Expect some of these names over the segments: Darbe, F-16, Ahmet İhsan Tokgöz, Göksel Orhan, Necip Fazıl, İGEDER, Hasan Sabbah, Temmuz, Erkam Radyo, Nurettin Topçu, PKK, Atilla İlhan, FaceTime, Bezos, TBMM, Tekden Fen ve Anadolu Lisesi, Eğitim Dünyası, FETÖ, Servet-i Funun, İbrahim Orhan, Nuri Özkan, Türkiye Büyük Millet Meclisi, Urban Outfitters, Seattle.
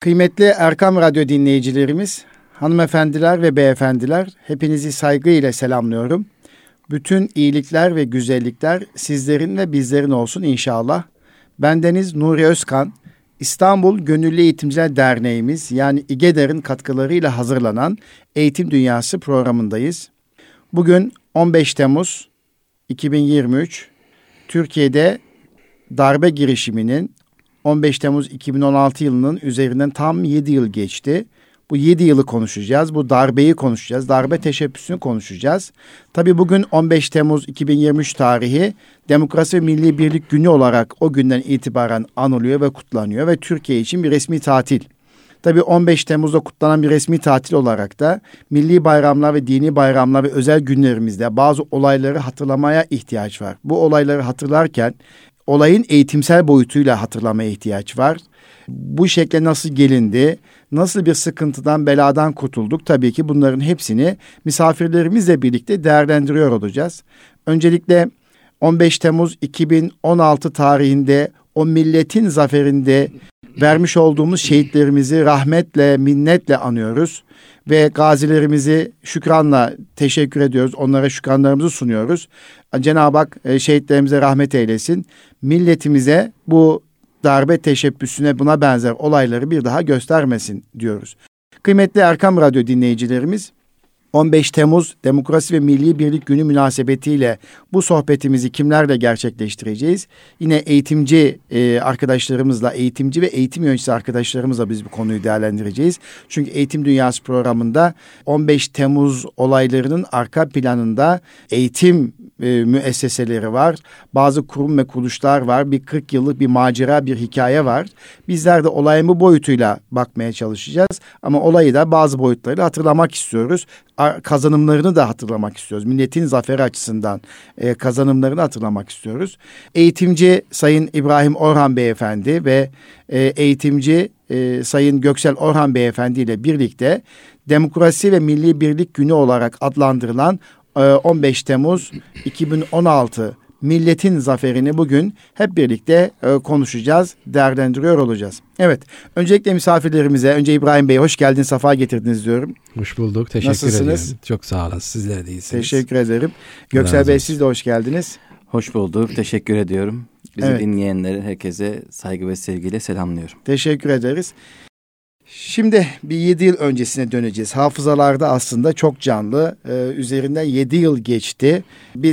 Kıymetli Erkam Radyo dinleyicilerimiz, hanımefendiler ve beyefendiler, hepinizi saygıyla selamlıyorum. Bütün iyilikler ve güzellikler sizlerin ve bizlerin olsun inşallah. Bendeniz Nuri Özkan, İstanbul Gönüllü Eğitimciler Derneğimiz yani İGEDER'in katkılarıyla hazırlanan Eğitim Dünyası programındayız. Bugün 15 Temmuz 2023, Türkiye'de darbe girişiminin 15 Temmuz 2016 yılının üzerinden tam 7 yıl geçti. Bu 7 yılı konuşacağız. Bu darbeyi konuşacağız. Darbe teşebbüsünü konuşacağız. Tabii bugün 15 Temmuz 2023 tarihi Demokrasi ve Milli Birlik Günü olarak o günden itibaren anılıyor ve kutlanıyor ve Türkiye için bir resmi tatil. Tabii 15 Temmuz'da kutlanan bir resmi tatil olarak da milli bayramlar ve dini bayramlar ve özel günlerimizde bazı olayları hatırlamaya ihtiyaç var. Bu olayları hatırlarken olayın eğitimsel boyutuyla hatırlamaya ihtiyaç var. Bu şekle nasıl gelindi, nasıl bir sıkıntıdan, beladan kurtulduk? Tabii ki bunların hepsini misafirlerimizle birlikte değerlendiriyor olacağız. Öncelikle 15 Temmuz 2016 tarihinde o milletin zaferinde vermiş olduğumuz şehitlerimizi rahmetle, minnetle anıyoruz. Ve gazilerimizi şükranla teşekkür ediyoruz. Onlara şükranlarımızı sunuyoruz. Cenab-ı Hak şehitlerimize rahmet eylesin. Milletimize bu darbe teşebbüsüne buna benzer olayları bir daha göstermesin diyoruz. Kıymetli Erkam Radyo dinleyicilerimiz, 15 Temmuz Demokrasi ve Milli Birlik Günü münasebetiyle bu sohbetimizi kimlerle gerçekleştireceğiz? Yine eğitimci arkadaşlarımızla, eğitimci ve eğitim yöneticisi arkadaşlarımızla biz bu konuyu değerlendireceğiz. Çünkü Eğitim Dünyası programında 15 Temmuz olaylarının arka planında eğitim müesseseleri var. Bazı kurum ve kuruluşlar var. Bir 40 yıllık bir macera, bir hikaye var. Bizler de olayın bu boyutuyla bakmaya çalışacağız. Ama olayı da bazı boyutlarıyla hatırlamak istiyoruz. Kazanımlarını da hatırlamak istiyoruz. Milletin zaferi açısından kazanımlarını hatırlamak istiyoruz. Eğitimci Sayın İbrahim Orhan Beyefendi ve eğitimci Sayın Göksel Orhan Beyefendi ile birlikte Demokrasi ve Milli Birlik Günü olarak adlandırılan 15 Temmuz 2016 milletin zaferini bugün hep birlikte konuşacağız, değerlendiriyor olacağız. Evet, öncelikle misafirlerimize, önce İbrahim Bey hoş geldin, safa getirdiniz diyorum. Hoş bulduk, teşekkür ederim. Çok sağ olun, sizler de iyisiniz. Teşekkür ederim. Göksel Bey siz de hoş geldiniz. Hoş bulduk, teşekkür ediyorum. Bizi dinleyenlere, herkese saygı ve sevgiyle selamlıyorum. Teşekkür ederiz. Şimdi bir 7 yıl öncesine döneceğiz. Hafızalarda aslında çok canlı. Üzerinden 7 yıl geçti. Ben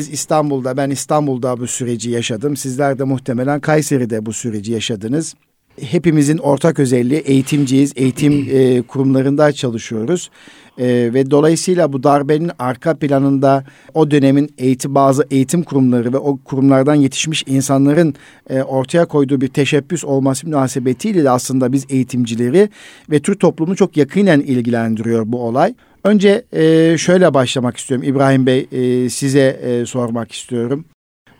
İstanbul'da bu süreci yaşadım. Sizler de muhtemelen Kayseri'de bu süreci yaşadınız. Hepimizin ortak özelliği eğitimciyiz. Eğitim kurumlarında çalışıyoruz. Ve dolayısıyla bu darbenin arka planında o dönemin bazı eğitim kurumları ve o kurumlardan yetişmiş insanların ortaya koyduğu bir teşebbüs olması münasebetiyle de aslında biz eğitimcileri ve Türk toplumunu çok yakinen ilgilendiriyor bu olay. Önce şöyle başlamak istiyorum İbrahim Bey, size sormak istiyorum.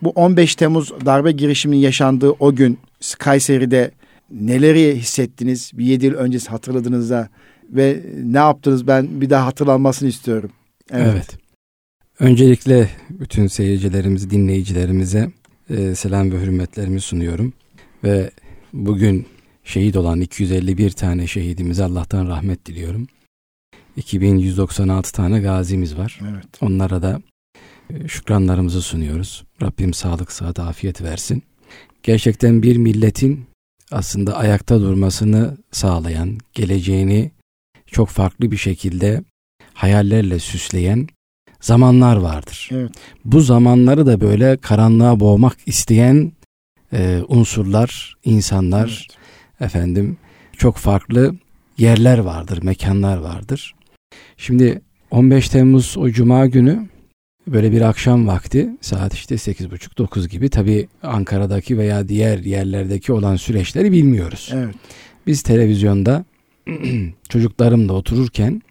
Bu 15 Temmuz darbe girişiminin yaşandığı o gün Kayseri'de neleri hissettiniz? Bir 7 yıl öncesi hatırladığınızda ve ne yaptınız? Ben bir daha hatırlanmasını istiyorum. Evet. Öncelikle bütün seyircilerimiz, dinleyicilerimize selam ve hürmetlerimi sunuyorum. Ve bugün şehit olan 251 tane şehidimize Allah'tan rahmet diliyorum. 2196 tane gazimiz var. Evet. Onlara da şükranlarımızı sunuyoruz. Rabbim sağlık, sıhhat, afiyet versin. Gerçekten bir milletin aslında ayakta durmasını sağlayan, geleceğini çok farklı bir şekilde hayallerle süsleyen zamanlar vardır. Evet. Bu zamanları da böyle karanlığa boğmak isteyen unsurlar, insanlar, çok farklı yerler vardır, mekanlar vardır. Şimdi 15 Temmuz o cuma günü böyle bir akşam vakti saat 8:30-9 gibi, tabii Ankara'daki veya diğer yerlerdeki olan süreçleri bilmiyoruz. Evet. Biz televizyonda çocuklarımla otururken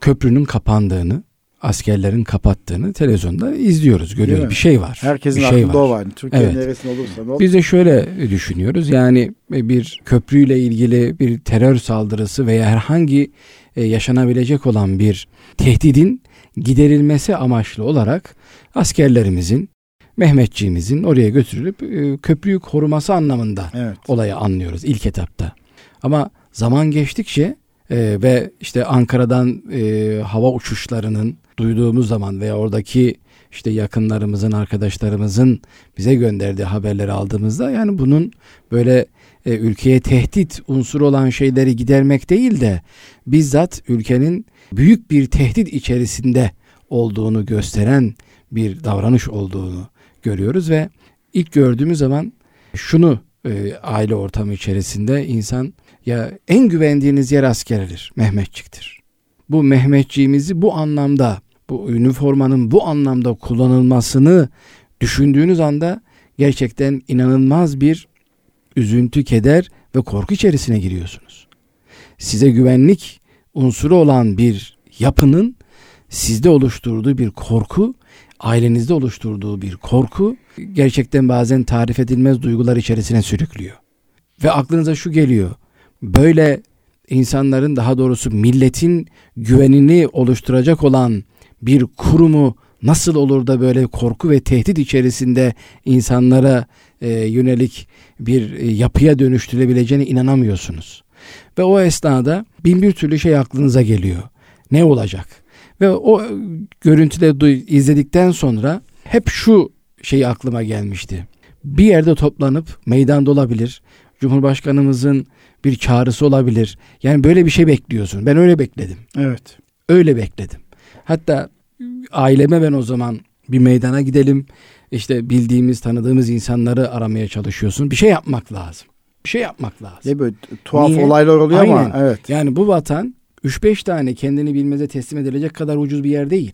köprünün kapandığını, askerlerin kapattığını televizyonda izliyoruz, görüyoruz. Bir şey var. Herkesin aklında o var. Türkiye'nin neresinde olursa olur. Biz de şöyle düşünüyoruz. Yani bir köprüyle ilgili bir terör saldırısı veya herhangi yaşanabilecek olan bir tehdidin giderilmesi amaçlı olarak askerlerimizin, Mehmetçiğimizin oraya götürülüp köprüyü koruması anlamında olayı anlıyoruz ilk etapta. Ama zaman geçtikçe ve işte Ankara'dan hava uçuşlarının duyduğumuz zaman veya oradaki işte yakınlarımızın, arkadaşlarımızın bize gönderdiği haberleri aldığımızda, yani bunun böyle ülkeye tehdit unsuru olan şeyleri gidermek değil de bizzat ülkenin büyük bir tehdit içerisinde olduğunu gösteren bir davranış olduğunu görüyoruz ve ilk gördüğümüz zaman şunu aile ortamı içerisinde insan, ya en güvendiğiniz yer askeridir, Mehmetçik'tir. Bu Mehmetçiğimizi bu anlamda, bu üniformanın bu anlamda kullanılmasını düşündüğünüz anda gerçekten inanılmaz bir üzüntü, keder ve korku içerisine giriyorsunuz. Size güvenlik unsuru olan bir yapının sizde oluşturduğu bir korku, ailenizde oluşturduğu bir korku gerçekten bazen tarif edilmez duygular içerisine sürüklüyor. Ve aklınıza şu geliyor: böyle insanların, daha doğrusu milletin güvenini oluşturacak olan bir kurumu nasıl olur da böyle korku ve tehdit içerisinde insanlara yönelik bir yapıya dönüştürebileceğine inanamıyorsunuz. Ve o esnada bin bir türlü şey aklınıza geliyor. Ne olacak? Ve o görüntüleri izledikten sonra hep şu şey aklıma gelmişti. Bir yerde toplanıp meydanda olabilir, Cumhurbaşkanımızın bir çağrısı olabilir. Yani böyle bir şey bekliyorsun. Ben öyle bekledim. Evet. Öyle bekledim. Hatta aileme ben o zaman bir meydana gidelim, İşte bildiğimiz, tanıdığımız insanları aramaya çalışıyorsun. Bir şey yapmak lazım. Bir şey yapmak lazım. Ne böyle tuhaf olaylar oluyor. Aynen. Ama evet. Yani bu vatan 3-5 tane kendini bilmeze teslim edilecek kadar ucuz bir yer değil.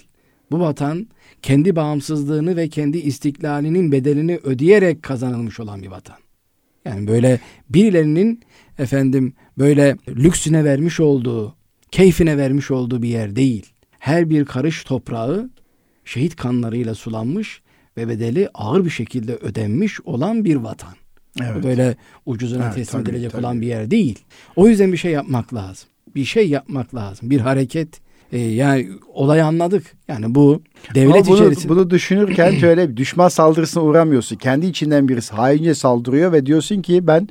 Bu vatan kendi bağımsızlığını ve kendi istiklalinin bedelini ödeyerek kazanılmış olan bir vatan. Yani böyle birilerinin böyle lüksüne vermiş olduğu, keyfine vermiş olduğu bir yer değil. Her bir karış toprağı şehit kanlarıyla sulanmış ve bedeli ağır bir şekilde ödenmiş olan bir vatan. Evet. Böyle ucuzuna teslim edilecek olan bir yer değil. O yüzden bir şey yapmak lazım. Bir şey yapmak lazım. Bir hareket. Yani olayı anladık. Yani bu devlet içerisinde. Bunu düşünürken şöyle düşman saldırısına uğramıyorsun. Kendi içinden birisi haince saldırıyor ve diyorsun ki ben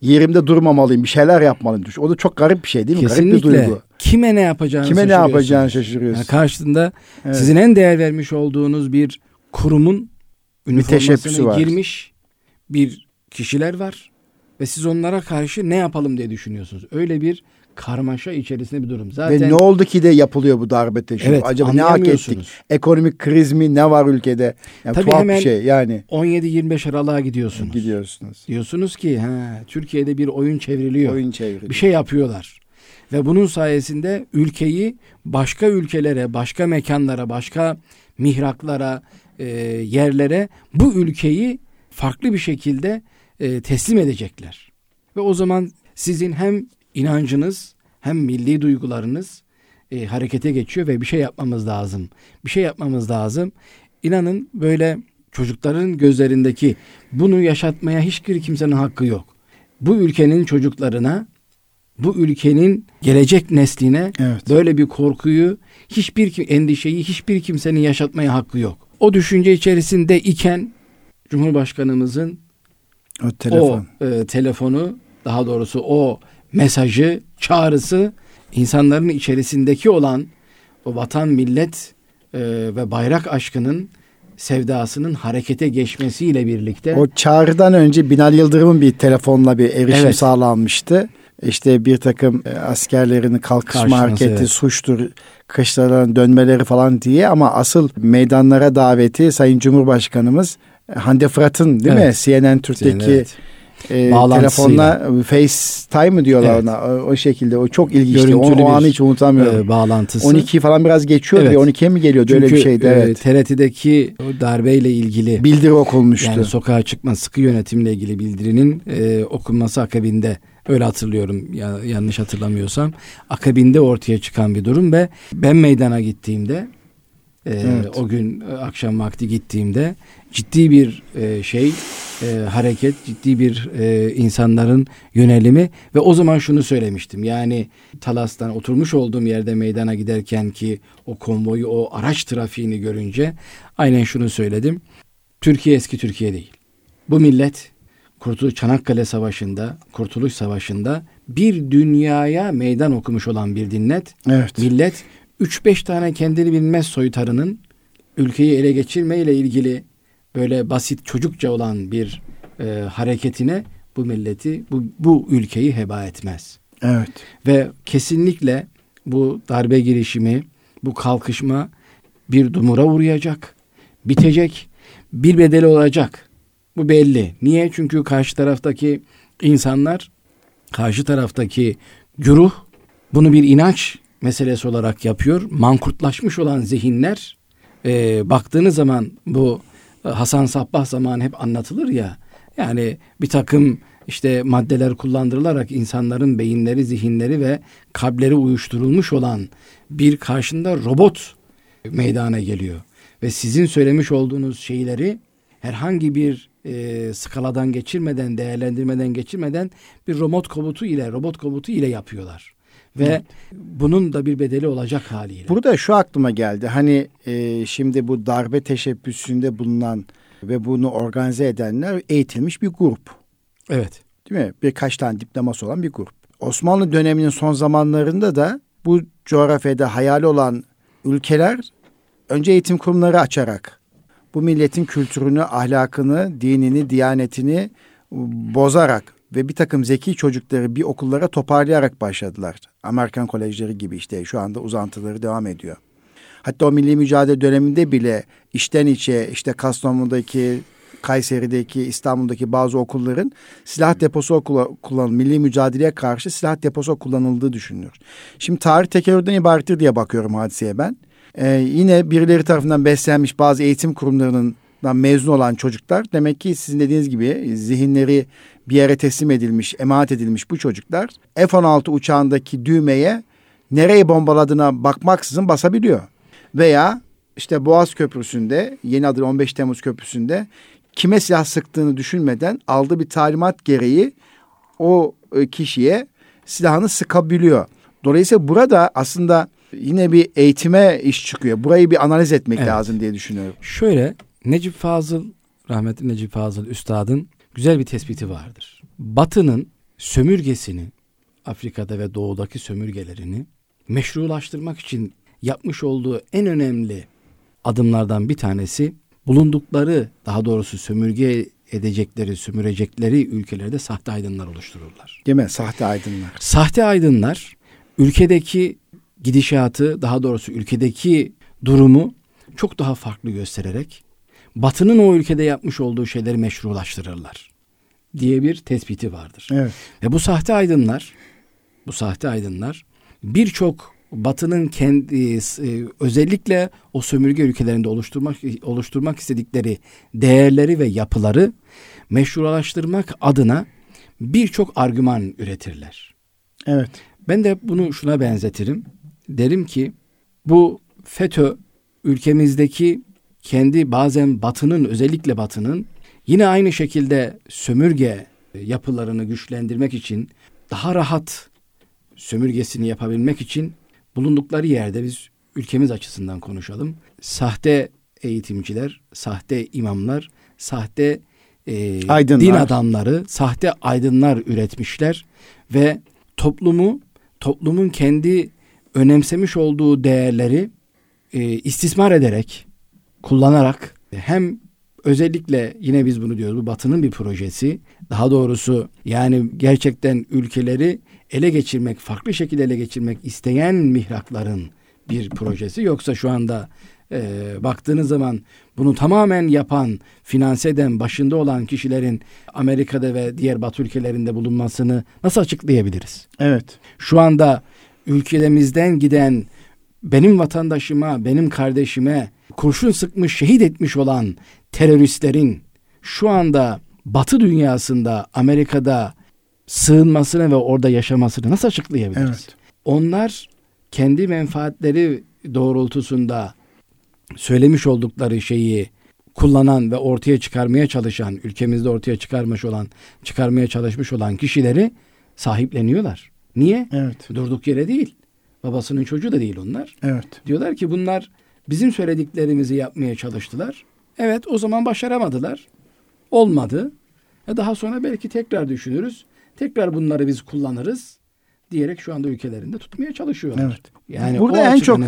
yerimde durmamalıyım, bir şeyler yapmalıyım. O da çok garip bir şey değil mi? Kesinlikle. Garip bir duygu. Kime ne yapacağını şaşırıyorsun. Yani karşında sizin en değer vermiş olduğunuz bir kurumun üniformasına girmiş bir kişiler var ve siz onlara karşı ne yapalım diye düşünüyorsunuz. Öyle bir karmaşa içerisinde bir durum. Zaten ve ne oldu ki de yapılıyor bu darbe teşhisi? Evet, acaba ne hak ettik? Ekonomik kriz mi? Ne var ülkede? Yani tabii hemen şey, yani 17-25 Aralık'a gidiyorsunuz. Diyorsunuz ki Türkiye'de bir oyun çevriliyor. Bir şey yapıyorlar. Ve bunun sayesinde ülkeyi başka ülkelere, başka mekanlara, başka mihraklara, yerlere, bu ülkeyi farklı bir şekilde teslim edecekler. Ve o zaman sizin hem İnancınız hem milli duygularınız harekete geçiyor ve bir şey yapmamız lazım. Bir şey yapmamız lazım. İnanın böyle çocukların gözlerindeki, bunu yaşatmaya hiçbir kimsenin hakkı yok. Bu ülkenin çocuklarına, bu ülkenin gelecek nesline böyle bir korkuyu, endişeyi hiçbir kimsenin yaşatmaya hakkı yok. O düşünce içerisinde iken Cumhurbaşkanımızın telefonu, daha doğrusu o mesajı, çağrısı, insanların içerisindeki olan o vatan, millet ve bayrak aşkının, sevdasının harekete geçmesiyle birlikte. O çağrıdan önce Binali Yıldırım'ın bir telefonla bir erişim sağlanmıştı. İşte bir takım askerlerin kalkışma hareketi suçtur, kışlaların dönmeleri falan diye, ama asıl meydanlara daveti Sayın Cumhurbaşkanımız Hande Fırat'ın değil mi? CNN Türk'teki telefonla FaceTime mı diyorlar ona, o şekilde. O çok ilginçti. O anı hiç unutamıyorum. Bağlantısı. 12 falan biraz geçiyor diye 12'ye mi geliyor? Çünkü öyle bir şeydi. TRT'deki darbeyle ilgili bildiri okunmuştu. Yani sokağa çıkma, sıkı yönetimle ilgili bildirinin okunması akabinde, öyle hatırlıyorum, yanlış hatırlamıyorsam, akabinde ortaya çıkan bir durum ve ben meydana gittiğimde o gün akşam vakti gittiğimde ciddi bir hareket, ciddi bir insanların yönelimi ve o zaman şunu söylemiştim. Yani Talas'tan oturmuş olduğum yerde meydana giderken ki o konvoyu, o araç trafiğini görünce aynen şunu söyledim. Türkiye eski Türkiye değil. Bu millet Çanakkale Savaşı'nda, Kurtuluş Savaşı'nda bir dünyaya meydan okumuş olan bir millet 3-5 tane kendini bilmez soytarının ülkeyi ele geçirmeyle ilgili böyle basit çocukça olan bir hareketine bu milleti, bu ülkeyi heba etmez. Evet. Ve kesinlikle bu darbe girişimi, bu kalkışma bir dumura uğrayacak, bitecek, bir bedeli olacak. Bu belli. Niye? Çünkü karşı taraftaki insanlar, karşı taraftaki güruh bunu bir inanç meselesi olarak yapıyor. Mankurtlaşmış olan zihinler, baktığınız zaman bu Hasan Sabbah zamanı hep anlatılır ya, yani bir takım işte maddeler kullandırılarak insanların beyinleri, zihinleri ve kalpleri uyuşturulmuş olan bir karşında robot meydana geliyor. Ve sizin söylemiş olduğunuz şeyleri herhangi bir skaladan geçirmeden, değerlendirmeden geçirmeden bir robot komutu ile yapıyorlar. Ve bunun da bir bedeli olacak haliyle. Burada şu aklıma geldi. Hani şimdi bu darbe teşebbüsünde bulunan ve bunu organize edenler eğitilmiş bir grup. Evet. Değil mi? Birkaç tane diploması olan bir grup. Osmanlı döneminin son zamanlarında da bu coğrafyada hayali olan ülkeler önce eğitim kurumları açarak bu milletin kültürünü, ahlakını, dinini, diyanetini bozarak ve bir takım zeki çocukları bir okullara toparlayarak başladılar. Amerikan kolejleri gibi işte şu anda uzantıları devam ediyor. Hatta o milli mücadele döneminde bile içten içe işte Kastamonu'daki, Kayseri'deki, İstanbul'daki bazı okulların silah deposu kullanıldığı, milli mücadeleye karşı silah deposu kullanıldığı düşünülür. Şimdi tarih tekerrürden ibarettir diye bakıyorum hadiseye ben. Yine birileri tarafından beslenmiş bazı eğitim kurumlarından mezun olan çocuklar, demek ki sizin dediğiniz gibi zihinleri bir yere teslim edilmiş, emanet edilmiş bu çocuklar F-16 uçağındaki düğmeye nereyi bombaladığına bakmaksızın basabiliyor. Veya işte Boğaz Köprüsü'nde, yeni adı 15 Temmuz Köprüsü'nde kime silah sıktığını düşünmeden aldığı bir talimat gereği o kişiye silahını sıkabiliyor. Dolayısıyla burada aslında yine bir eğitime iş çıkıyor. Burayı bir analiz etmek lazım diye düşünüyorum. Şöyle, Necip Fazıl, rahmetli Necip Fazıl Üstad'ın güzel bir tespiti vardır. Batı'nın sömürgesini, Afrika'da ve doğudaki sömürgelerini meşrulaştırmak için yapmış olduğu en önemli adımlardan bir tanesi, bulundukları, daha doğrusu sömürge edecekleri, sömürecekleri ülkelerde sahte aydınlar oluştururlar. Değil mi? Sahte aydınlar. Sahte aydınlar ülkedeki gidişatı, daha doğrusu ülkedeki durumu çok daha farklı göstererek Batı'nın o ülkede yapmış olduğu şeyleri meşrulaştırırlar diye bir tespiti vardır. Evet. Ve bu sahte aydınlar birçok Batı'nın kendi, özellikle o sömürge ülkelerinde oluşturmak istedikleri değerleri ve yapıları meşrulaştırmak adına birçok argüman üretirler. Evet. Ben de bunu şuna benzetirim. Derim ki bu FETÖ ülkemizdeki kendi, bazen Batı'nın, özellikle Batı'nın yine aynı şekilde sömürge yapılarını güçlendirmek için, daha rahat sömürgesini yapabilmek için bulundukları yerde, biz ülkemiz açısından konuşalım, sahte eğitimciler, sahte imamlar, sahte din adamları, sahte aydınlar üretmişler ve toplumun kendi önemsemiş olduğu değerleri istismar ederek, kullanarak, hem özellikle yine biz bunu diyoruz, bu Batı'nın bir projesi. Daha doğrusu yani gerçekten ülkeleri ele geçirmek, farklı şekilde ele geçirmek isteyen mihrakların bir projesi. Yoksa şu anda baktığınız zaman bunu tamamen yapan, finanse eden, başında olan kişilerin Amerika'da ve diğer Batı ülkelerinde bulunmasını nasıl açıklayabiliriz? Evet. Şu anda ülkemizden giden, benim vatandaşıma, benim kardeşime kurşun sıkmış, şehit etmiş olan teröristlerin şu anda Batı dünyasında, Amerika'da sığınmasını ve orada yaşamasını nasıl açıklayabiliriz? Evet. Onlar kendi menfaatleri doğrultusunda söylemiş oldukları şeyi kullanan ve ortaya çıkarmaya çalışan, ülkemizde ortaya çıkarmaya çalışmış olan kişileri sahipleniyorlar. Niye? Evet. Durduk yere değil. Babasının çocuğu da değil onlar. Evet. Diyorlar ki bunlar bizim söylediklerimizi yapmaya çalıştılar. Evet, o zaman başaramadılar. Olmadı. Daha sonra belki tekrar düşünürüz. Tekrar bunları biz kullanırız diyerek şu anda ülkelerinde tutmaya çalışıyorlar. Evet. Yani burada en çok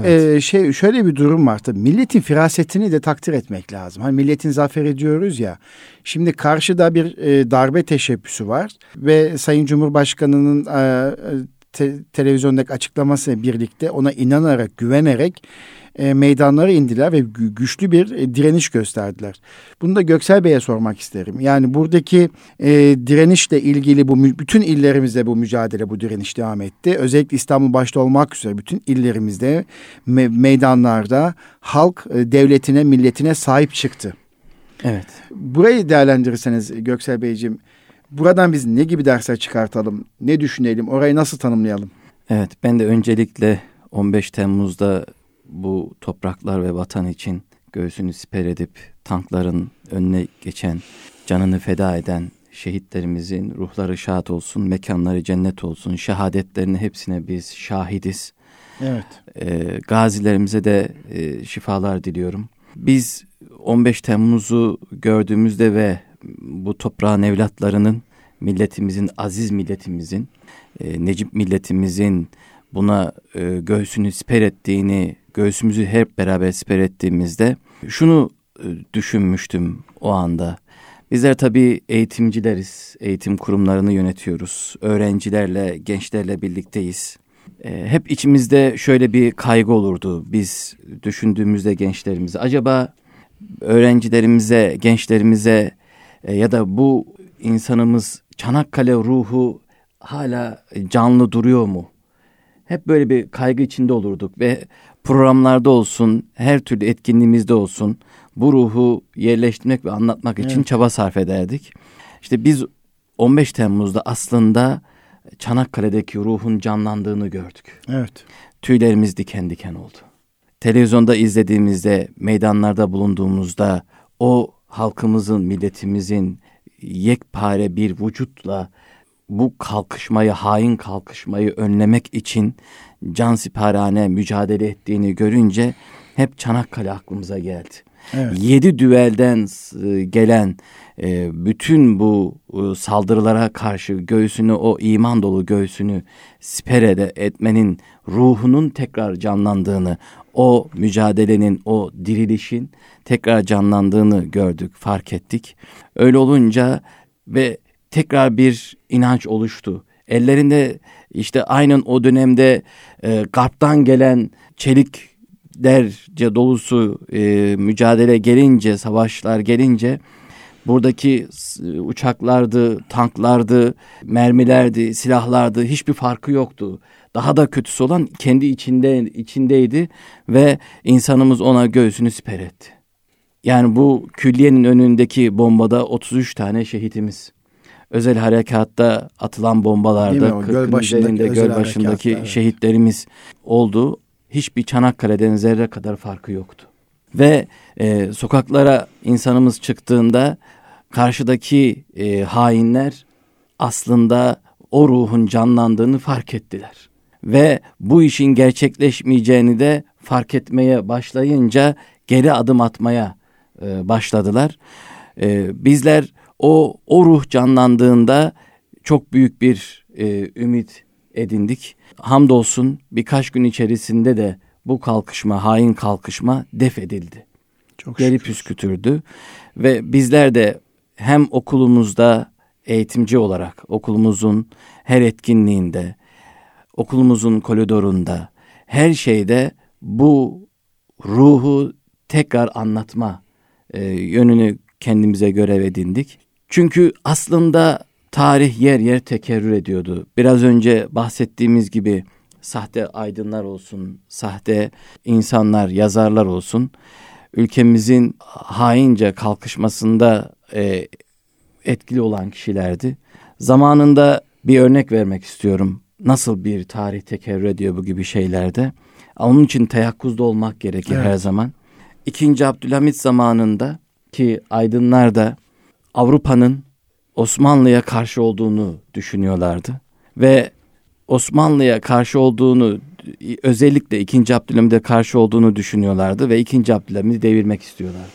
şöyle bir durum var tabii. Milletin firasetini de takdir etmek lazım. Hani milletin zaferi diyoruz ya. Şimdi karşıda bir darbe teşebbüsü var ve Sayın Cumhurbaşkanı'nın televizyondaki açıklamasıyla birlikte ona inanarak, güvenerek meydanlara indiler ve güçlü bir direniş gösterdiler. Bunu da Göksel Bey'e sormak isterim. Yani buradaki direnişle ilgili bütün illerimizde bu mücadele, bu direniş devam etti. Özellikle İstanbul başta olmak üzere bütün illerimizde, meydanlarda halk devletine, milletine sahip çıktı. Evet. Burayı değerlendirirseniz Göksel Beyciğim, buradan biz ne gibi dersler çıkartalım, ne düşünelim, orayı nasıl tanımlayalım? Evet, ben de öncelikle 15 Temmuz'da bu topraklar ve vatan için göğsünü siper edip tankların önüne geçen, canını feda eden şehitlerimizin ruhları şad olsun, mekanları cennet olsun, şehadetlerinin hepsine biz şahidiz. Evet. Gazilerimize de şifalar diliyorum. Biz 15 Temmuz'u gördüğümüzde ve bu toprağın evlatlarının, milletimizin, aziz milletimizin, Necip milletimizin buna göğsünü siper ettiğini, göğsümüzü hep beraber siper ettiğimizde şunu düşünmüştüm o anda. Bizler tabii eğitimcileriz, eğitim kurumlarını yönetiyoruz, öğrencilerle, gençlerle birlikteyiz. Hep içimizde şöyle bir kaygı olurdu biz düşündüğümüzde gençlerimizi. Acaba öğrencilerimize, gençlerimize ya da bu insanımız Çanakkale ruhu hala canlı duruyor mu? Hep böyle bir kaygı içinde olurduk ve programlarda olsun, her türlü etkinliğimizde olsun bu ruhu yerleştirmek ve anlatmak için çaba sarf ederdik. İşte biz 15 Temmuz'da aslında Çanakkale'deki ruhun canlandığını gördük. Evet. Tüylerimiz diken diken oldu. Televizyonda izlediğimizde, meydanlarda bulunduğumuzda o halkımızın, milletimizin yekpare bir vücutla bu kalkışmayı, hain kalkışmayı önlemek için cansiparane mücadele ettiğini görünce hep Çanakkale aklımıza geldi. Evet. 7 düelden gelen bütün bu saldırılara karşı göğsünü, o iman dolu göğsünü siper etmenin ruhunun tekrar canlandığını, o mücadelenin, o dirilişin tekrar canlandığını gördük, fark ettik. Öyle olunca ve tekrar bir inanç oluştu. Ellerinde işte aynen o dönemde Garp'tan gelen çeliklerce dolusu mücadele gelince, savaşlar gelince buradaki uçaklardı, tanklardı, mermilerdi, silahlardı, hiçbir farkı yoktu. Daha da kötüsü olan kendi içindeydi ve insanımız ona göğsünü siper etti. Yani bu külliyenin önündeki bombada 33 tane şehitimiz, özel harekatta atılan bombalarda 40'ın üzerinde Gölbaşı'ndaki şehitlerimiz oldu. Hiçbir Çanakkale'den zerre kadar farkı yoktu. Ve sokaklara insanımız çıktığında karşıdaki hainler aslında o ruhun canlandığını fark ettiler. Ve bu işin gerçekleşmeyeceğini de fark etmeye başlayınca geri adım atmaya başladılar. Bizler o ruh canlandığında çok büyük bir ümit edindik. Hamdolsun birkaç gün içerisinde de bu kalkışma, hain kalkışma def edildi. Çok geri püskürtüldü ve bizler de hem okulumuzda eğitimci olarak okulumuzun her etkinliğinde, okulumuzun koridorunda, her şeyde bu ruhu tekrar anlatma yönünü kendimize görev edindik. Çünkü aslında tarih yer yer tekerrür ediyordu. Biraz önce bahsettiğimiz gibi sahte aydınlar olsun, sahte insanlar, yazarlar olsun, ülkemizin haince kalkışmasında etkili olan kişilerdi. Zamanında bir örnek vermek istiyorum. Nasıl bir tarih tekerrür ediyor bu gibi şeylerde? Onun için teyakkuzda olmak gerekir her zaman. 2. Abdülhamit zamanında ki aydınlar da Avrupa'nın Osmanlı'ya karşı olduğunu düşünüyorlardı. Ve Osmanlı'ya karşı olduğunu, özellikle 2. Abdülhamid'e karşı olduğunu düşünüyorlardı ve 2. Abdülhamid'i devirmek istiyorlardı.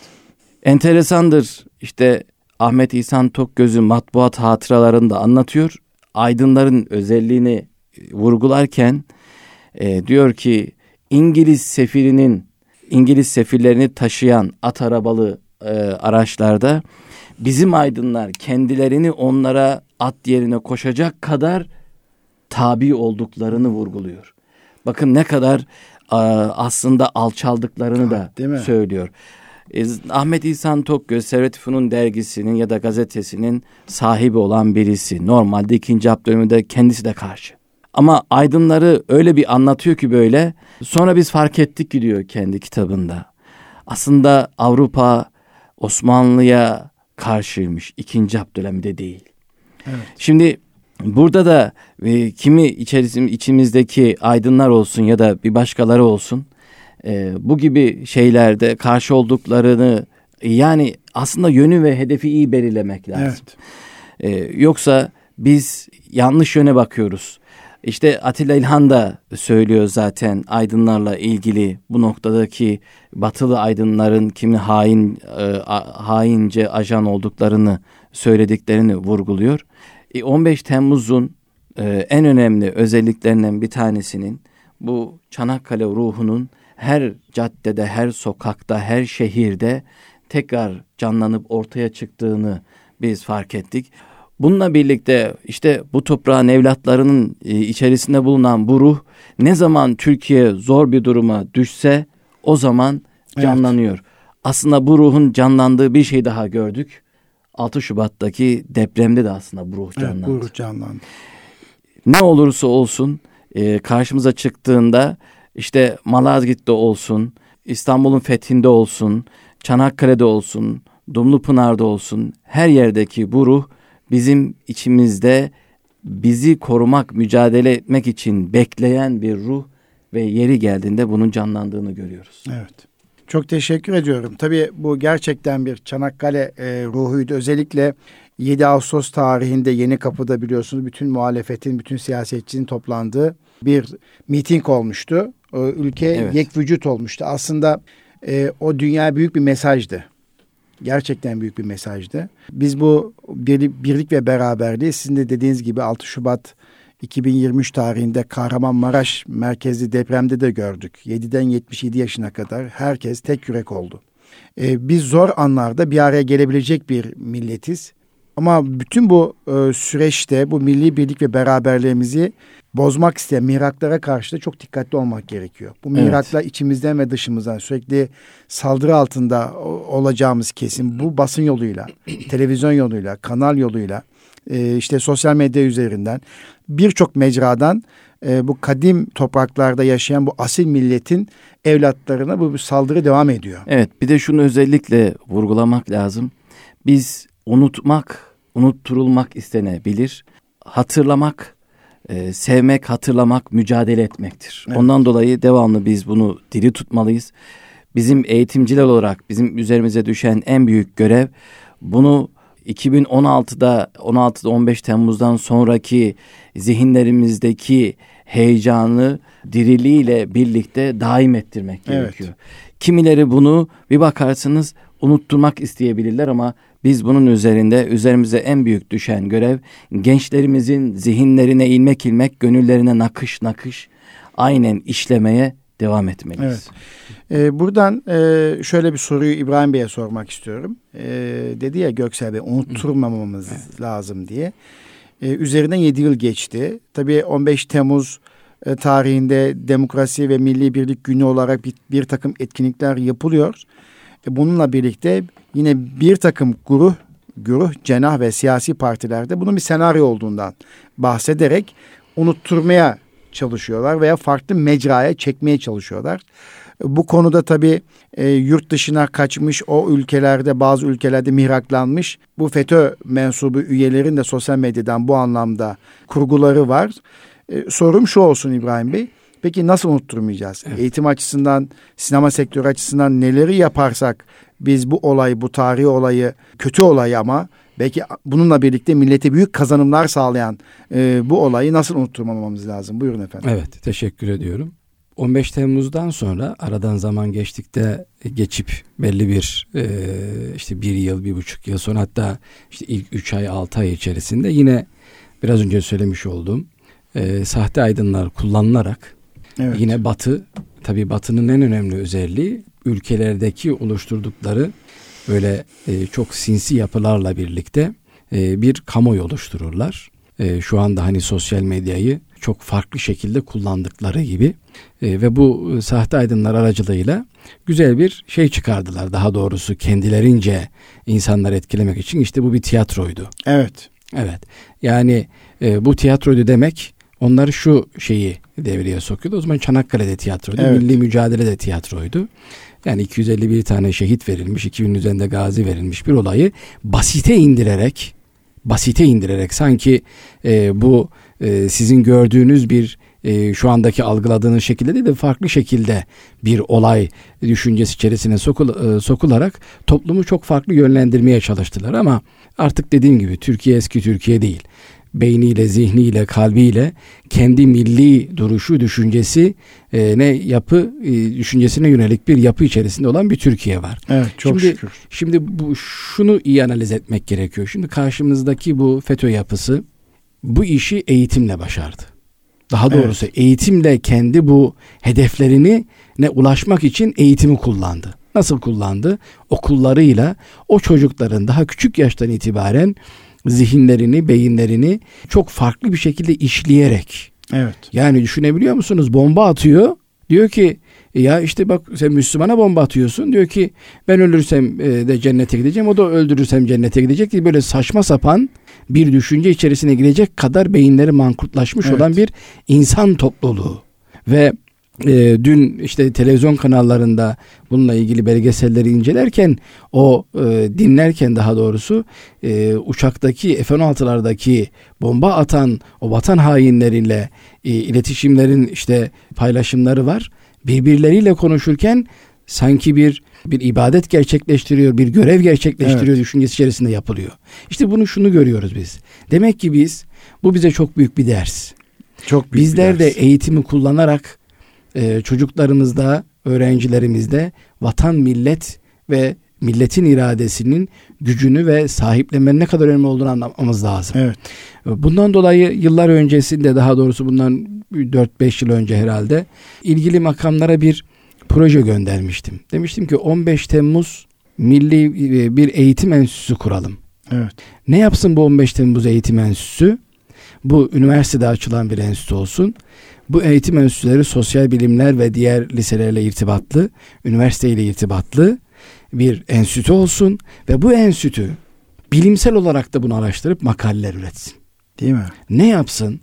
Enteresandır, işte Ahmet İhsan Tokgöz'ün matbuat hatıralarında anlatıyor. aydınların özelliğini vurgularken diyor ki İngiliz sefirlerini taşıyan at arabalı araçlarda bizim aydınlar kendilerini onlara at yerine koşacak kadar tabi olduklarını vurguluyor. Bakın ne kadar aslında alçaldıklarını da söylüyor. Ahmet İhsan Tokgöz, Servet-i Funun dergisinin ya da gazetesinin sahibi olan birisi. Normalde 2. Abdülhamid'e kendisi de karşı. Ama aydınları öyle bir anlatıyor ki böyle. Sonra biz fark ettik ki diyor kendi kitabında. Aslında Avrupa Osmanlı'ya karşıymış. 2. Abdülhamid'e değil. Evet. Şimdi burada da kimi içimizdeki aydınlar olsun ya da bir başkaları olsun. Bu gibi şeylerde karşı olduklarını yani aslında yönü ve hedefi iyi belirlemek lazım. Evet. Yoksa biz yanlış yöne bakıyoruz. İşte Atilla İlhan da söylüyor zaten aydınlarla ilgili bu noktadaki batılı aydınların kimi haince ajan olduklarını söylediklerini vurguluyor. 15 Temmuz'un en önemli özelliklerinden bir tanesinin bu Çanakkale ruhunun her caddede, her sokakta, her şehirde tekrar canlanıp ortaya çıktığını biz fark ettik. Bununla birlikte işte bu toprağın evlatlarının içerisinde bulunan bu ruh ne zaman Türkiye zor bir duruma düşse o zaman canlanıyor. Evet. Aslında bu ruhun canlandığı bir şey daha gördük. 6 Şubat'taki depremde de aslında bu ruh canlandı. Evet, bu ruh canlandı. Ne olursa olsun karşımıza çıktığında İşte Malazgirt'te olsun, İstanbul'un fethinde olsun, Çanakkale'de olsun, Dumlupınar'da olsun her yerdeki bu ruh bizim içimizde bizi korumak, mücadele etmek için bekleyen bir ruh ve yeri geldiğinde bunun canlandığını görüyoruz. Evet. Çok teşekkür ediyorum. Tabii bu gerçekten bir Çanakkale ruhuydu. Özellikle 7 Ağustos tarihinde Yenikapı'da biliyorsunuz bütün muhalefetin, bütün siyasetçinin toplandığı bir miting olmuştu. Ülke yek vücut olmuştu. Aslında o dünya büyük bir mesajdı. Gerçekten büyük bir mesajdı. Biz bu birlik ve beraberliği sizin de dediğiniz gibi 6 Şubat 2023 tarihinde Kahramanmaraş merkezli depremde de gördük. 7'den 77 yaşına kadar herkes tek yürek oldu. Biz zor anlarda bir araya gelebilecek bir milletiz. Ama bütün bu süreçte bu milli birlik ve beraberliğimizi bozmak isteyen mihraklara karşı da çok dikkatli olmak gerekiyor. Bu mihraklar içimizden ve dışımızdan sürekli saldırı altında olacağımız kesin. Bu basın yoluyla, televizyon yoluyla, kanal yoluyla, işte sosyal medya üzerinden birçok mecradan bu kadim topraklarda yaşayan bu asil milletin evlatlarına bu saldırı devam ediyor. Evet, bir de şunu özellikle vurgulamak lazım. Biz unutmak, unutturulmak istenebilir. Hatırlamak, sevmek, hatırlamak, mücadele etmektir. Evet. Ondan dolayı devamlı biz bunu diri tutmalıyız. Bizim eğitimciler olarak bizim üzerimize düşen en büyük görev bunu 2016'da 15 Temmuz'dan sonraki zihinlerimizdeki heyecanı diriliğiyle birlikte daim ettirmek gerekiyor. Evet. Kimileri bunu bir bakarsınız unutturmak isteyebilirler ama biz bunun üzerimize en büyük düşen görev gençlerimizin zihinlerine ilmek ilmek, gönüllerine nakış nakış aynen işlemeye devam etmeliyiz. Evet. Buradan şöyle bir soruyu İbrahim Bey'e sormak istiyorum. Dedi ya Göksel Bey unutturmamamız lazım diye. Üzerinden 7 yıl geçti. Tabii 15 Temmuz tarihinde Demokrasi ve Milli Birlik Günü olarak bir takım etkinlikler yapılıyor. Bununla birlikte yine bir takım güruh, cenah ve siyasi partilerde bunun bir senaryo olduğundan bahsederek unutturmaya çalışıyorlar veya farklı mecraya çekmeye çalışıyorlar. Bu konuda tabii yurt dışına kaçmış o ülkelerde bazı ülkelerde mihraklanmış bu FETÖ mensubu üyelerin de sosyal medyadan bu anlamda kurguları var. Sorum şu olsun İbrahim Bey. Peki nasıl unutturmayacağız? Evet. Eğitim açısından, sinema sektörü açısından neleri yaparsak biz bu tarihi olayı, kötü olayı ama belki bununla birlikte millete büyük kazanımlar sağlayan bu olayı nasıl unutturmamamız lazım? Buyurun efendim. Evet, teşekkür ediyorum. 15 Temmuz'dan sonra aradan zaman geçip belli bir işte 1 yıl, 1,5 yıl sonra hatta işte ilk 3 ay, 6 ay içerisinde yine biraz önce söylemiş olduğum sahte aydınlar kullanılarak evet. Yine Batı, tabii Batı'nın en önemli özelliği ülkelerdeki oluşturdukları böyle çok sinsi yapılarla birlikte bir kamuoyu oluştururlar. Şu anda hani sosyal medyayı çok farklı şekilde kullandıkları gibi ve bu sahte aydınlar aracılığıyla güzel bir şey çıkardılar. Daha doğrusu kendilerince insanları etkilemek için işte bu bir tiyatroydu. Evet. Evet. Yani bu tiyatroydu demek onları şu şeyi devreye sokuyordu. O zaman Çanakkale'de tiyatroydu. Evet. Milli Mücadele'de tiyatroydu. Yani 251 tane şehit verilmiş, 2000'in üzerinde gazi verilmiş bir olayı basite indirerek sanki bu sizin gördüğünüz bir şu andaki algıladığınız şekilde değil de farklı şekilde bir olay düşüncesi içerisine sokularak toplumu çok farklı yönlendirmeye çalıştılar ama artık dediğim gibi Türkiye eski Türkiye değil. Beyniyle, zihniyle, kalbiyle kendi milli duruşu, düşüncesi düşüncesine yönelik bir yapı içerisinde olan bir Türkiye var. Evet, çok şükür. Şimdi şunu iyi analiz etmek gerekiyor. Şimdi karşımızdaki bu FETÖ yapısı bu işi eğitimle başardı. Daha doğrusu evet. Eğitimle kendi bu hedeflerine ulaşmak için eğitimi kullandı. Nasıl kullandı? Okullarıyla o çocukların daha küçük yaştan itibaren zihinlerini, beyinlerini çok farklı bir şekilde işleyerek. Evet. Yani düşünebiliyor musunuz? Bomba atıyor. Diyor ki ya işte bak sen Müslümana bomba atıyorsun. Diyor ki ben ölürsem de cennete gideceğim. O da öldürürsem cennete gidecek diye böyle saçma sapan bir düşünce içerisine girecek kadar beyinleri mankurtlaşmış evet. olan bir insan topluluğu. Ve dün işte televizyon kanallarında bununla ilgili belgeselleri incelerken dinlerken daha doğrusu uçaktaki F-16'lardaki bomba atan o vatan hainleriyle iletişimlerin işte paylaşımları var. Birbirleriyle konuşurken sanki bir ibadet gerçekleştiriyor, bir görev gerçekleştiriyor evet. düşüncesi içerisinde yapılıyor. İşte şunu görüyoruz biz. Demek ki bu bize çok büyük bir ders. Çok büyük Bizler bir ders. De eğitimi kullanarak çocuklarımızda, öğrencilerimizde vatan, millet ve milletin iradesinin gücünü ve sahiplenmenin ne kadar önemli olduğunu anlamamız lazım. Evet. Bundan dolayı yıllar öncesinde, daha doğrusu bundan 4-5 yıl önce herhalde ilgili makamlara bir proje göndermiştim. Demiştim ki 15 Temmuz milli bir eğitim enstitüsü kuralım. Evet. Ne yapsın bu 15 Temmuz eğitim enstitüsü? Bu üniversitede açılan bir enstitü olsun. Bu eğitim enstitüleri sosyal bilimler ve diğer liselerle irtibatlı, üniversiteyle irtibatlı bir enstitü olsun ve bu enstitü bilimsel olarak da bunu araştırıp makaleler üretsin. Değil mi? Ne yapsın?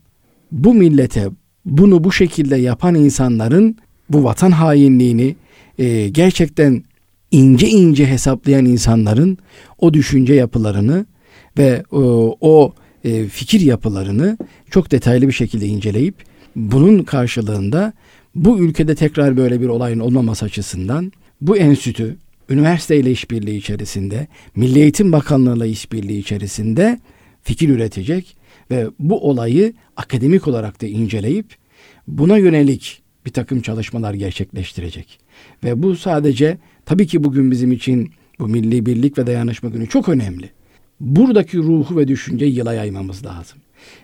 Bu millete bunu bu şekilde yapan insanların bu vatan hainliğini gerçekten ince ince hesaplayan insanların o düşünce yapılarını ve o fikir yapılarını çok detaylı bir şekilde inceleyip bunun karşılığında bu ülkede tekrar böyle bir olayın olmaması açısından bu enstitü üniversiteyle işbirliği içerisinde, Milli Eğitim Bakanlığı'yla işbirliği içerisinde fikir üretecek ve bu olayı akademik olarak da inceleyip buna yönelik bir takım çalışmalar gerçekleştirecek. Ve bu sadece tabii ki bugün bizim için bu milli birlik ve dayanışma günü çok önemli. Buradaki ruhu ve düşünceyi yıla yaymamız lazım.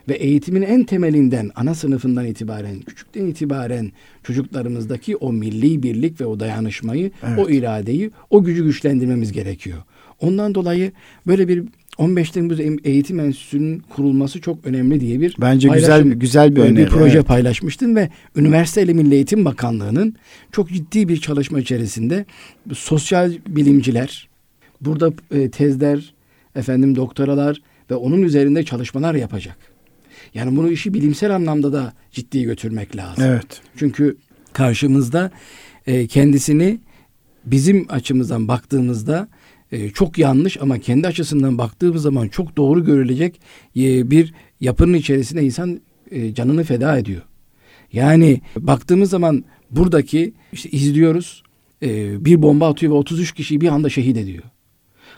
Ve eğitimin en temelinden, ana sınıfından itibaren, küçükten itibaren çocuklarımızdaki o milli birlik ve o dayanışmayı, evet. o iradeyi, o gücü güçlendirmemiz gerekiyor. Ondan dolayı böyle bir 15 Temmuz Eğitim Enstitüsü'nün kurulması çok önemli diye bir bence güzel bir öneri, bir proje evet. paylaşmıştın ve Üniversite ile Milli Eğitim Bakanlığı'nın çok ciddi bir çalışma içerisinde sosyal bilimciler, burada tezler, doktoralar ve onun üzerinde çalışmalar yapacak. Yani bunu işi bilimsel anlamda da ciddiye götürmek lazım. Evet. Çünkü karşımızda kendisini bizim açımızdan baktığımızda çok yanlış ama kendi açısından baktığımız zaman çok doğru görülecek bir yapının içerisinde insan canını feda ediyor. Yani baktığımız zaman buradaki işte izliyoruz bir bomba atıyor ve 33 kişiyi bir anda şehit ediyor.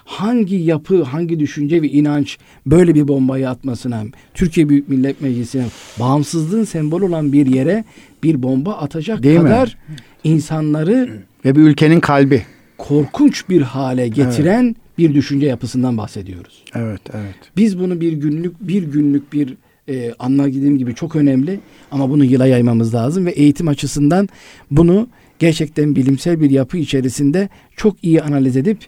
Hangi yapı, hangi düşünce ve inanç böyle bir bombayı atmasına, Türkiye Büyük Millet Meclisi'ne, bağımsızlığın sembolü olan bir yere bir bomba atacak değil kadar mi? İnsanları ve bir ülkenin kalbi korkunç bir hale getiren evet. bir düşünce yapısından bahsediyoruz. Evet, evet. Biz bunu bir günlük bir anladığım gibi çok önemli ama bunu yıla yaymamız lazım ve eğitim açısından bunu gerçekten bilimsel bir yapı içerisinde çok iyi analiz edip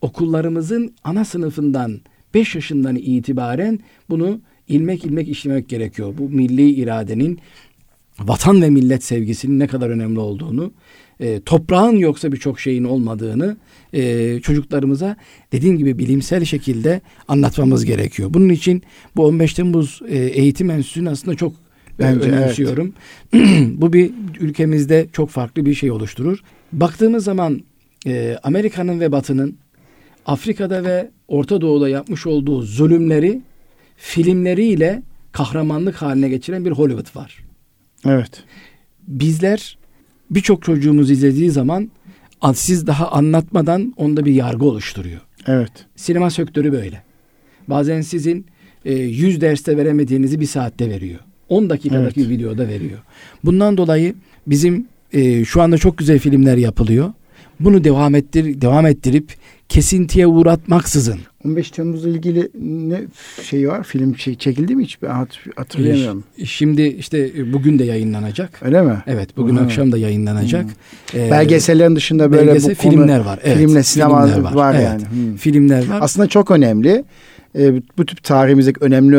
okullarımızın ana sınıfından 5 yaşından itibaren bunu ilmek ilmek işlemek gerekiyor. Bu milli iradenin, vatan ve millet sevgisinin ne kadar önemli olduğunu, toprağın yoksa birçok şeyin olmadığını çocuklarımıza dediğim gibi bilimsel şekilde anlatmamız gerekiyor. Bunun için bu 15 Temmuz Eğitim Enstitüsü'nü aslında çok önemsiyorum. Evet. Bu bir ülkemizde çok farklı bir şey oluşturur. Baktığımız zaman Amerika'nın ve Batı'nın Afrika'da ve Orta Doğu'da yapmış olduğu zulümleri filmleriyle kahramanlık haline geçiren bir Hollywood var. Evet. Bizler birçok çocuğumuz izlediği zaman siz daha anlatmadan onda bir yargı oluşturuyor. Evet. Sinema sektörü böyle. Bazen sizin 100 derste veremediğinizi bir saatte veriyor. 10 dakikadaki evet. videoda veriyor. Bundan dolayı bizim şu anda çok güzel filmler yapılıyor. Bunu devam ettirip kesintiye uğratmaksızın. 15 Temmuz'la ilgili ne şey var? Film çekildi mi hiç? Hatırlayamıyorum. Şimdi işte bugün de yayınlanacak. Öyle mi? Evet. Bugün akşam da yayınlanacak. Belgesellerin dışında böyle bu konu, filmler var. Evet. Filmle sinema var yani. Evet. Filmler var. Aslında çok önemli. Bu tip tarihimizdeki önemli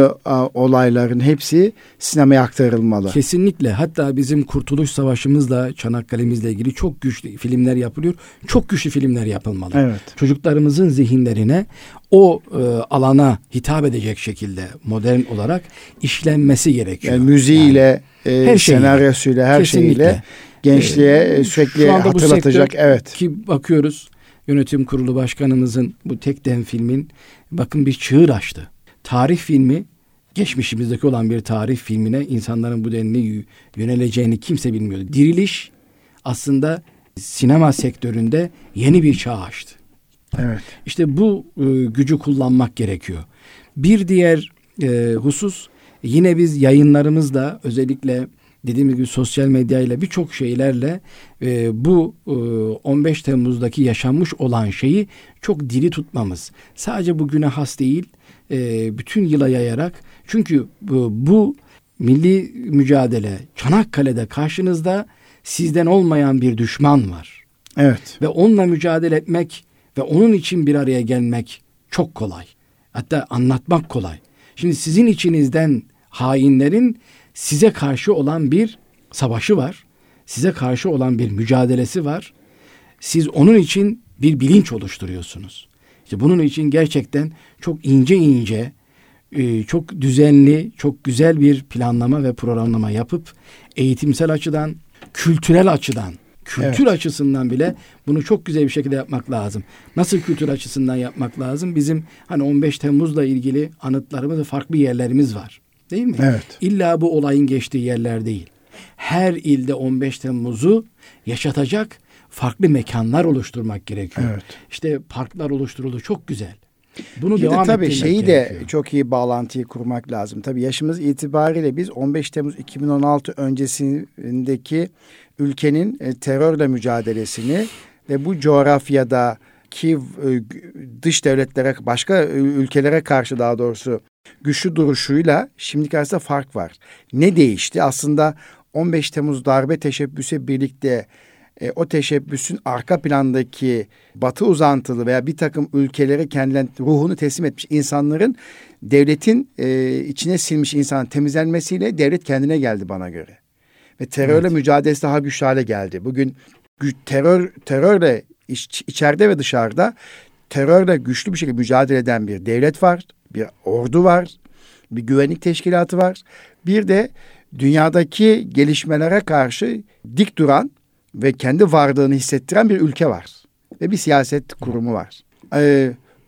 olayların hepsi sinemaya aktarılmalı. Kesinlikle. Hatta bizim Kurtuluş Savaşımızla, Çanakkale'mizle ilgili çok güçlü filmler yapılıyor. Çok güçlü filmler yapılmalı. Evet. Çocuklarımızın zihinlerine o alana hitap edecek şekilde modern olarak işlenmesi gerekiyor. Yani müziğiyle, her senaryosuyla, her şeyiyle gençliğe sürekli hatırlatacak. Evet. Ki bakıyoruz. Yönetim Kurulu Başkanımızın bu Tekden filmin bakın bir çığır açtı. Tarih filmi, geçmişimizdeki olan bir tarih filmine insanların bu denli yöneleceğini kimse bilmiyordu. Diriliş aslında sinema sektöründe yeni bir çağ açtı. Evet. İşte bu gücü kullanmak gerekiyor. Bir diğer husus, yine biz yayınlarımızla, özellikle dediğimiz gibi sosyal medyayla, birçok şeylerle bu 15 Temmuz'daki yaşanmış olan şeyi çok diri tutmamız. Sadece bugüne has değil, bütün yıla yayarak. Çünkü bu milli mücadele, Çanakkale'de karşınızda sizden olmayan bir düşman var. Evet. Ve onunla mücadele etmek ve onun için bir araya gelmek çok kolay. Hatta anlatmak kolay. Şimdi sizin içinizden hainlerin size karşı olan bir savaşı var. Size karşı olan bir mücadelesi var. Siz onun için bir bilinç oluşturuyorsunuz. İşte bunun için gerçekten çok ince, çok düzenli, çok güzel bir planlama ve programlama yapıp eğitimsel açıdan, kültürel açıdan, kültür evet. açısından bile bunu çok güzel bir şekilde yapmak lazım. Nasıl kültür açısından yapmak lazım? Bizim hani 15 Temmuz'la ilgili anıtlarımız ve farklı yerlerimiz var. Değil mi? Evet. İlla bu olayın geçtiği yerler değil. Her ilde 15 Temmuz'u yaşatacak farklı mekanlar oluşturmak gerekiyor. Evet. İşte parklar oluşturuldu, çok güzel. Bunu bir devam de tabii şeyi gerekiyor. De çok iyi bağlantıyı kurmak lazım. Tabii yaşımız itibariyle biz 15 Temmuz 2016 öncesindeki ülkenin terörle mücadelesini ve bu coğrafyada ki dış devletlere, başka ülkelere karşı daha doğrusu güçlü duruşuyla şimdiki arasında fark var. Ne değişti? Aslında 15 Temmuz darbe teşebbüsü birlikte o teşebbüsün arka plandaki batı uzantılı veya bir takım ülkelere kendilerine ruhunu teslim etmiş insanların, devletin içine silmiş insanın temizlenmesiyle devlet kendine geldi bana göre. Ve terörle evet. mücadelesi daha güçlü hale geldi. Bugün terörle içeride ve dışarıda terörle güçlü bir şekilde mücadele eden bir devlet var, bir ordu var, bir güvenlik teşkilatı var. Bir de dünyadaki gelişmelere karşı dik duran ve kendi varlığını hissettiren bir ülke var. Ve bir siyaset kurumu var.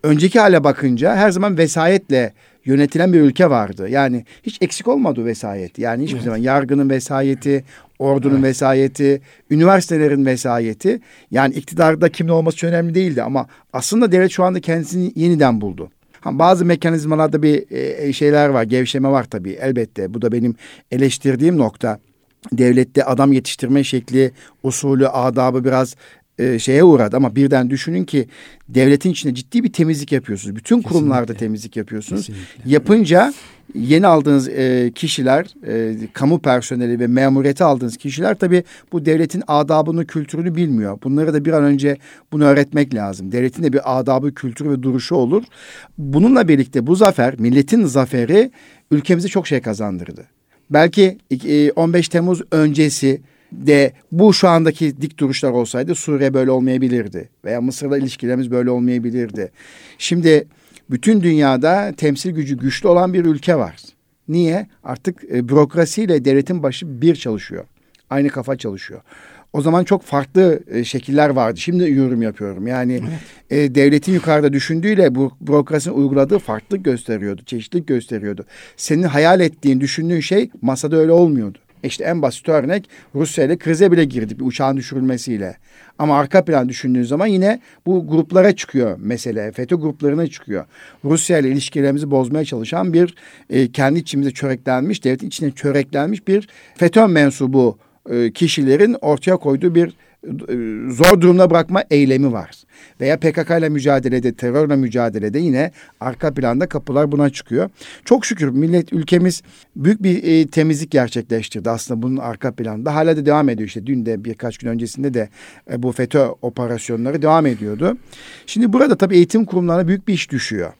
Önceki hale bakınca her zaman vesayetle yönetilen bir ülke vardı. Yani hiç eksik olmadı vesayet. Yani hiçbir zaman yargının vesayeti, ordunun evet. vesayeti, üniversitelerin vesayeti. Yani iktidarda kimin olması önemli değildi ama aslında devlet şu anda kendisini yeniden buldu. Bazı mekanizmalarda bir şeyler var, gevşeme var tabii elbette. Bu da benim eleştirdiğim nokta. Devlette adam yetiştirme şekli, usulü, adabı biraz şeye uğradı. Ama birden düşünün ki devletin içinde ciddi bir temizlik yapıyorsunuz. Bütün kurumlarda kesinlikle temizlik yapıyorsunuz. Kesinlikle. Yapınca yeni aldığınız kişiler, kamu personeli ve memuriyeti aldığınız kişiler tabii bu devletin adabını, kültürünü bilmiyor. Bunlara da bir an önce bunu öğretmek lazım. Devletin de bir adabı, kültürü ve duruşu olur. Bununla birlikte bu zafer, milletin zaferi ülkemize çok şey kazandırdı. Belki 15 Temmuz öncesi de bu şu andaki dik duruşlar olsaydı Suriye böyle olmayabilirdi. Veya Mısır'la ilişkilerimiz böyle olmayabilirdi. Şimdi bütün dünyada temsil gücü güçlü olan bir ülke var. Niye? Artık bürokrasiyle devletin başı bir çalışıyor. Aynı kafa çalışıyor. O zaman çok farklı şekiller vardı. Şimdi yorum yapıyorum. Yani evet, devletin yukarıda düşündüğüyle bu bürokrasinin uyguladığı farklılık gösteriyordu. Çeşitlilik gösteriyordu. Senin hayal ettiğin, düşündüğün şey masada öyle olmuyordu. İşte en basit örnek, Rusya ile krize bile girdik bir uçağın düşürülmesiyle. Ama arka plan düşündüğün zaman yine bu gruplara çıkıyor mesele. FETÖ gruplarına çıkıyor. Rusya ile ilişkilerimizi bozmaya çalışan bir kendi içimize çöreklenmiş, devletin içine çöreklenmiş bir FETÖ mensubu kişilerin ortaya koyduğu bir zor durumda bırakma eylemi var. Veya PKK ile mücadelede, terörle mücadelede yine arka planda kapılar buna çıkıyor. Çok şükür millet, ülkemiz büyük bir temizlik gerçekleştirdi aslında bunun arka planda. Hala da devam ediyor, işte dün de birkaç gün öncesinde de bu FETÖ operasyonları devam ediyordu. Şimdi burada tabii eğitim kurumlarına büyük bir iş düşüyor.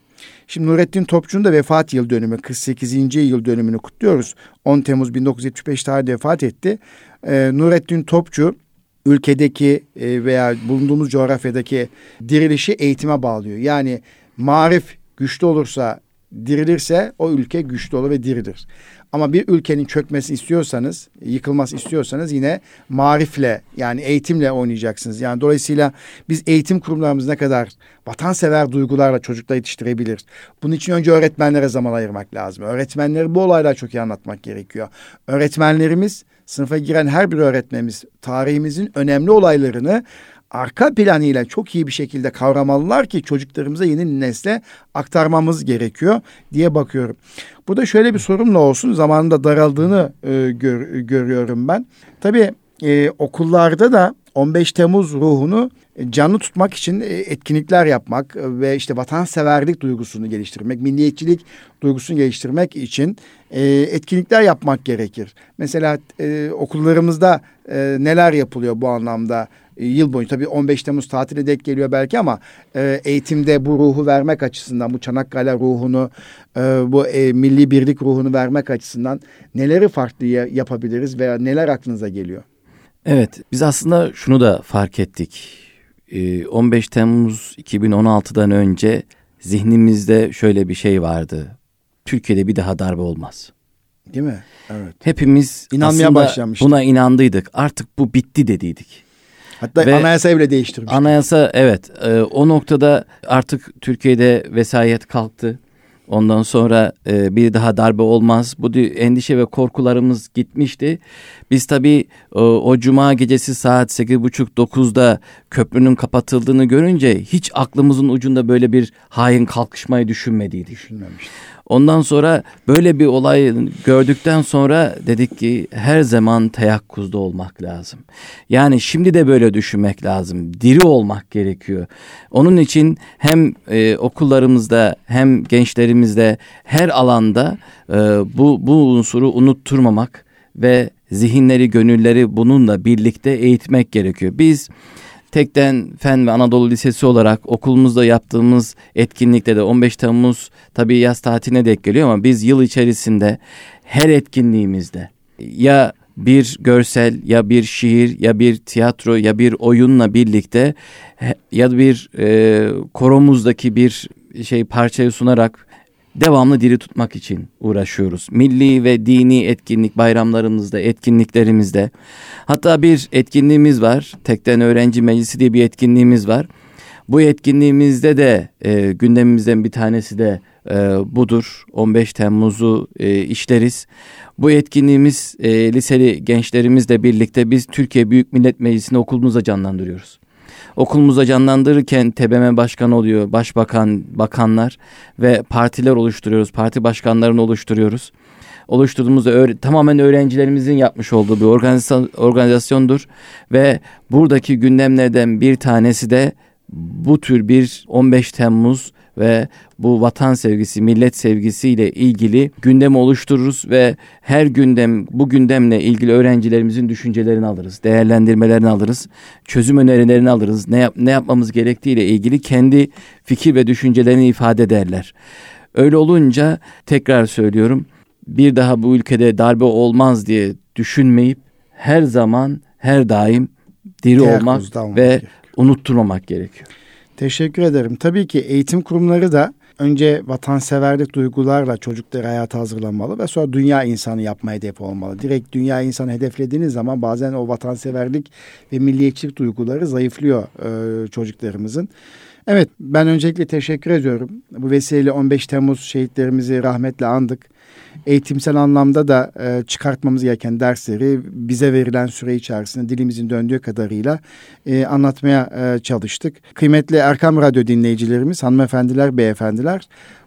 Şimdi Nurettin Topçu'nun da vefat yıl dönümü, 48. yıl dönümünü kutluyoruz. 10 Temmuz 1975 tarihinde vefat etti. Nurettin Topçu ülkedeki veya bulunduğumuz coğrafyadaki dirilişi eğitime bağlıyor. Yani marif güçlü olursa, dirilirse o ülke güçlü olur ve dirilir. Ama bir ülkenin çökmesini istiyorsanız, yıkılmasını istiyorsanız yine marifle, yani eğitimle oynayacaksınız. Yani dolayısıyla biz eğitim kurumlarımız ne kadar vatansever duygularla çocukları yetiştirebilir. Bunun için önce öğretmenlere zaman ayırmak lazım. Öğretmenleri bu olaylar çok iyi anlatmak gerekiyor. Öğretmenlerimiz, sınıfa giren her bir öğretmenimiz tarihimizin önemli olaylarını arka planıyla çok iyi bir şekilde kavramalılar ki çocuklarımıza, yeni nesle aktarmamız gerekiyor diye bakıyorum. Bu da şöyle bir sorumla olsun, zamanında daraldığını görüyorum ben. Tabii okullarda da 15 Temmuz ruhunu canlı tutmak için etkinlikler yapmak ve işte vatanseverlik duygusunu geliştirmek, milliyetçilik duygusunu geliştirmek için etkinlikler yapmak gerekir. Mesela okullarımızda neler yapılıyor bu anlamda? Yıl boyunca tabii 15 Temmuz tatili denk geliyor belki ama eğitimde bu ruhu vermek açısından, bu Çanakkale ruhunu, bu milli birlik ruhunu vermek açısından neleri farklı yapabiliriz veya neler aklınıza geliyor? Evet, biz aslında şunu da fark ettik. 15 Temmuz 2016'dan önce zihnimizde şöyle bir şey vardı. Türkiye'de bir daha darbe olmaz. Değil mi? Evet. Hepimiz inanmaya başlamıştık. Buna inandıydık. Artık bu bitti dediydik. Hatta ve anayasa bile değiştirmiştik. Anayasa, evet. O noktada artık Türkiye'de vesayet kalktı. Ondan sonra bir daha darbe olmaz. Bu endişe ve korkularımız gitmişti. Biz tabii o cuma gecesi saat 8.30-9'da köprünün kapatıldığını görünce hiç aklımızın ucunda böyle bir hain kalkışmayı düşünmediydik. Düşünmemiştik. Ondan sonra böyle bir olay gördükten sonra dedik ki her zaman teyakkuzda olmak lazım. Yani şimdi de böyle düşünmek lazım. Diri olmak gerekiyor. Onun için hem okullarımızda hem gençlerimizde her alanda bu unsuru unutturmamak ve zihinleri, gönülleri bununla birlikte eğitmek gerekiyor. Biz Tekden Fen ve Anadolu Lisesi olarak okulumuzda yaptığımız etkinlikte de 15 Temmuz tabii yaz tatiline denk geliyor ama biz yıl içerisinde her etkinliğimizde ya bir görsel, ya bir şiir, ya bir tiyatro, ya bir oyunla birlikte ya bir koromuzdaki bir şey parçayı sunarak devamlı diri tutmak için uğraşıyoruz. Milli ve dini etkinlik bayramlarımızda, etkinliklerimizde. Hatta bir etkinliğimiz var. Tekden Öğrenci Meclisi diye bir etkinliğimiz var. Bu etkinliğimizde de gündemimizden bir tanesi de budur. 15 Temmuz'u işleriz. Bu etkinliğimiz liseli gençlerimizle birlikte biz Türkiye Büyük Millet Meclisi'ni okulumuzda canlandırıyoruz. Okulumuza canlandırırken TBMM başkanı oluyor, başbakan, bakanlar ve partiler oluşturuyoruz. Parti başkanlarını oluşturuyoruz. oluşturduğumuzda tamamen öğrencilerimizin yapmış olduğu bir organizasyondur. Ve buradaki gündemlerden bir tanesi de bu tür bir 15 Temmuz ve bu vatan sevgisi, millet sevgisiyle ilgili gündemi oluştururuz ve her gündem, bu gündemle ilgili öğrencilerimizin düşüncelerini alırız, değerlendirmelerini alırız, çözüm önerilerini alırız, ne yapmamız gerektiğiyle ilgili kendi fikir ve düşüncelerini ifade ederler. Öyle olunca tekrar söylüyorum, bir daha bu ülkede darbe olmaz diye düşünmeyip her zaman, her daim diri olmak ve unutturmamak gerekiyor. Teşekkür ederim. Tabii ki eğitim kurumları da önce vatanseverlik duygularla çocukları hayata hazırlanmalı ve sonra dünya insanı yapma hedefi olmalı. Direkt dünya insanı hedeflediğiniz zaman bazen o vatanseverlik ve milliyetçilik duyguları zayıflıyor çocuklarımızın. Evet, ben öncelikle teşekkür ediyorum. Bu vesileyle 15 Temmuz şehitlerimizi rahmetle andık. Eğitimsel anlamda da çıkartmamız gereken dersleri bize verilen süre içerisinde dilimizin döndüğü kadarıyla anlatmaya çalıştık. Kıymetli Erkam Radyo dinleyicilerimiz, hanımefendiler, beyefendiler,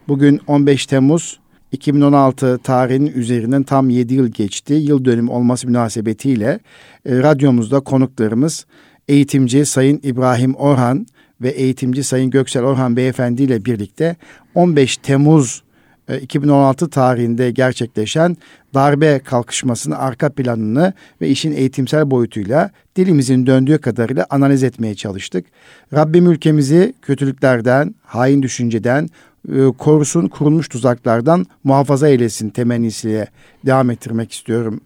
bugün 15 Temmuz 2016 tarihinin üzerinden tam 7 yıl geçti. Yıl dönümü olması münasebetiyle radyomuzda konuklarımız eğitimci Sayın İbrahim Orhan ve eğitimci Sayın Göksel Orhan Beyefendi ile birlikte 15 Temmuz 2016 tarihinde gerçekleşen darbe kalkışmasının arka planını ve işin eğitimsel boyutuyla dilimizin döndüğü kadarıyla analiz etmeye çalıştık. Rabbim ülkemizi kötülüklerden, hain düşünceden, korusun, kurulmuş tuzaklardan muhafaza eylesin temennisiyle devam ettirmek istiyorum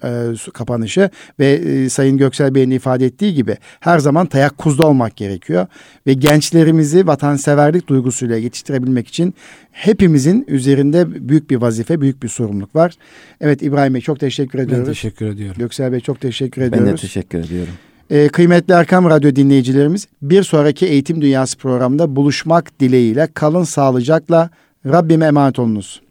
kapanışı. Ve Sayın Göksel Bey'in ifade ettiği gibi her zaman teyakkuzda olmak gerekiyor. Ve gençlerimizi vatanseverlik duygusuyla yetiştirebilmek için hepimizin üzerinde büyük bir vazife, büyük bir sorumluluk var. Evet İbrahim Bey, çok teşekkür ediyoruz. Ben teşekkür ediyorum. Göksel Bey, çok teşekkür ediyoruz. Ben de teşekkür ediyorum. Kıymetli Erkam Radyo dinleyicilerimiz, bir sonraki Eğitim Dünyası programında buluşmak dileğiyle kalın sağlıcakla, Rabbime emanet olunuz.